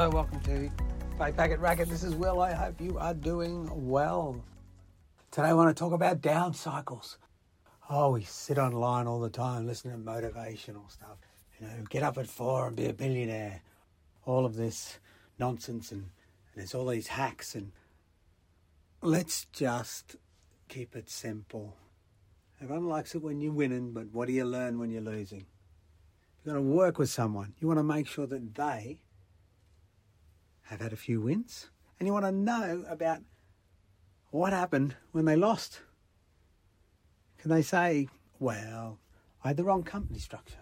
Hello, welcome to Pay Packet Racket. This is Will. I hope you are doing well. Today I want to talk about down cycles. Oh, we sit online all the time, listen to motivational stuff. You know, get up at 4 and be a billionaire. All of this nonsense and it's all these hacks. And let's just keep it simple. Everyone likes it when you're winning, but what do you learn when you're losing? If you're going to work with someone, you want to make sure that they have had a few wins, and you want to know about what happened when they lost. Can they say, well, I had the wrong company structure.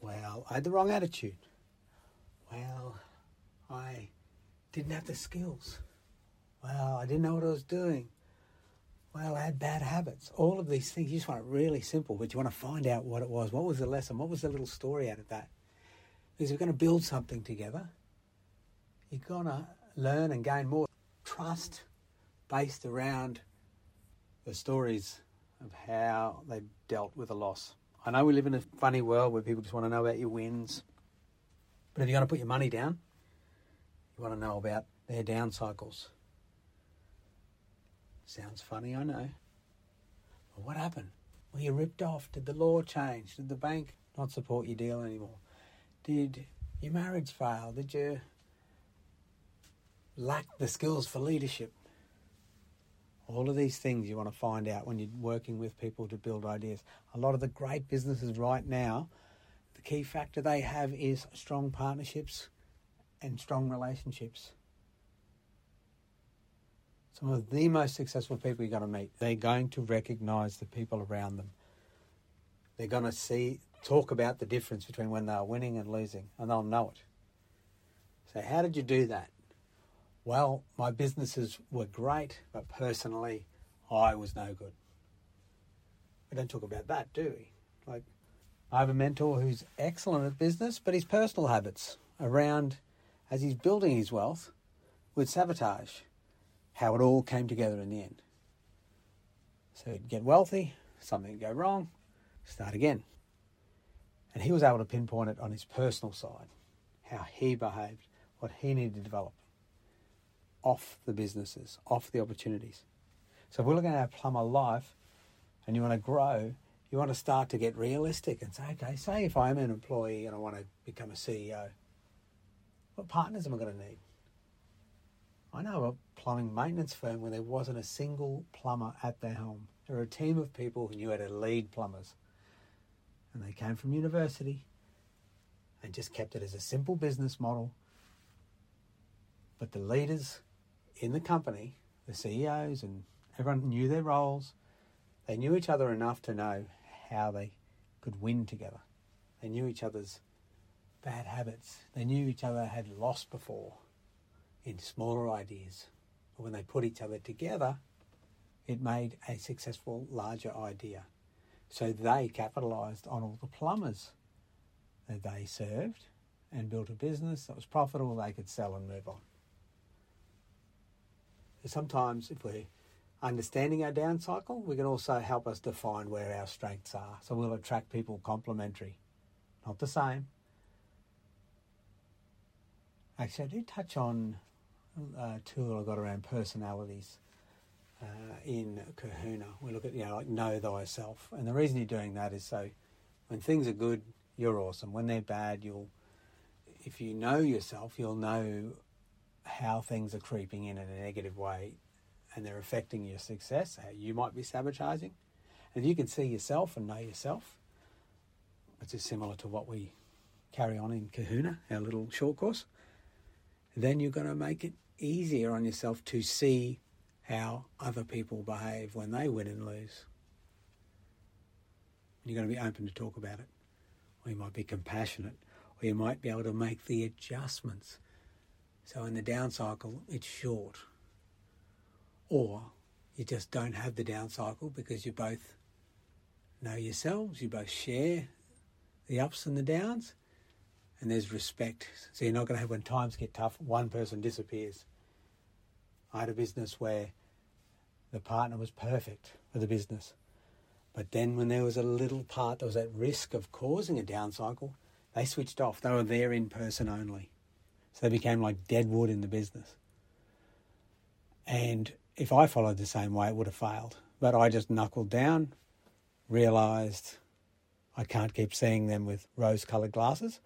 Well, I had the wrong attitude. Well, I didn't have the skills. Well, I didn't know what I was doing. Well, I had bad habits. All of these things, you just want it really simple, but you want to find out what it was. What was the lesson? What was the little story out of that? Because we're going to build something together. You're going to learn and gain more trust based around the stories of how they dealt with a loss. I know we live in a funny world where people just want to know about your wins. But if you're going to put your money down, you want to know about their down cycles. Sounds funny, I know. But what happened? Were you ripped off? Did the law change? Did the bank not support your deal anymore? Did your marriage fail? Did you lack the skills for leadership? All of these things you want to find out when you're working with people to build ideas. A lot of the great businesses right now, the key factor they have is strong partnerships and strong relationships. Some of the most successful people you're going to meet, they're going to recognise the people around them. They're going to talk about the difference between when they're winning and losing, and they'll know it. So how did you do that? Well, my businesses were great, but personally, I was no good. We don't talk about that, do we? Like, I have a mentor who's excellent at business, but his personal habits around, as he's building his wealth, would sabotage how it all came together in the end. So he'd get wealthy, something would go wrong, start again. And he was able to pinpoint it on his personal side, how he behaved, what he needed to develop. Off the businesses, off the opportunities. So if we're looking at our plumber life and you want to grow, you want to start to get realistic and say, okay, say if I'm an employee and I want to become a CEO, what partners am I going to need? I know a plumbing maintenance firm where there wasn't a single plumber at their home. There were a team of people who knew how to lead plumbers. And they came from university and just kept it as a simple business model. But the leaders in the company, the CEOs, and everyone knew their roles. They knew each other enough to know how they could win together. They knew each other's bad habits. They knew each other had lost before in smaller ideas. But when they put each other together, it made a successful, larger idea. So they capitalised on all the plumbers that they served and built a business that was profitable they could sell and move on. Sometimes if we're understanding our down cycle, we can also help us define where our strengths are. So we'll attract people complementary, not the same. Actually, I do touch on a tool I got around personalities in Kahuna. We look at, like know thyself. And the reason you're doing that is so when things are good, you're awesome. When they're bad, if you know yourself, you'll know how things are creeping in a negative way and they're affecting your success, how you might be sabotaging. And if you can see yourself and know yourself, which is similar to what we carry on in Kahuna, our little short course, then you're going to make it easier on yourself to see how other people behave when they win and lose. And you're going to be open to talk about it. Or you might be compassionate. Or you might be able to make the adjustments. So in the down cycle, it's short. Or you just don't have the down cycle because you both know yourselves, you both share the ups and the downs, and there's respect. So you're not going to have, when times get tough, one person disappears. I had a business where the partner was perfect for the business. But then when there was a little part that was at risk of causing a down cycle, they switched off. They were there in person only. So they became like dead wood in the business. And if I followed the same way, it would have failed. But I just knuckled down, realised I can't keep seeing them with rose-coloured glasses.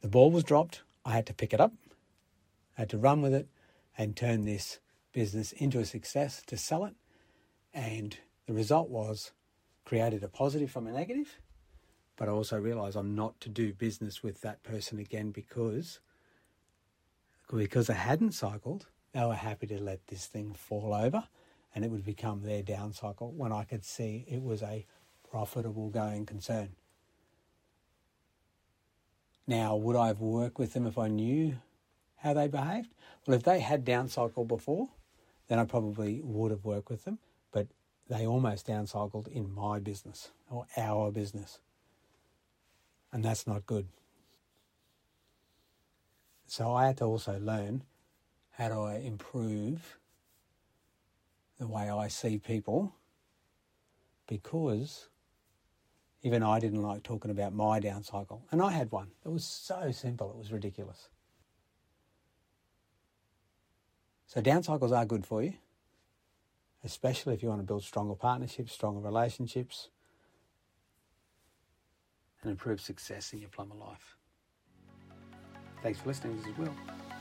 The ball was dropped. I had to pick it up. I had to run with it and turn this business into a success to sell it. And the result was created a positive from a negative. But I also realised I'm not to do business with that person again because I hadn't cycled. They were happy to let this thing fall over and it would become their down cycle when I could see it was a profitable going concern. Now, would I have worked with them if I knew how they behaved? Well, if they had down cycled before, then I probably would have worked with them, but they almost down cycled in my business or our business. And that's not good. So I had to also learn, how do I improve the way I see people? Because even I didn't like talking about my down cycle. And I had one. It was so simple, it was ridiculous. So down cycles are good for you, especially if you want to build stronger partnerships, stronger relationships, and improve success in your plumber life. Thanks for listening. This is Will.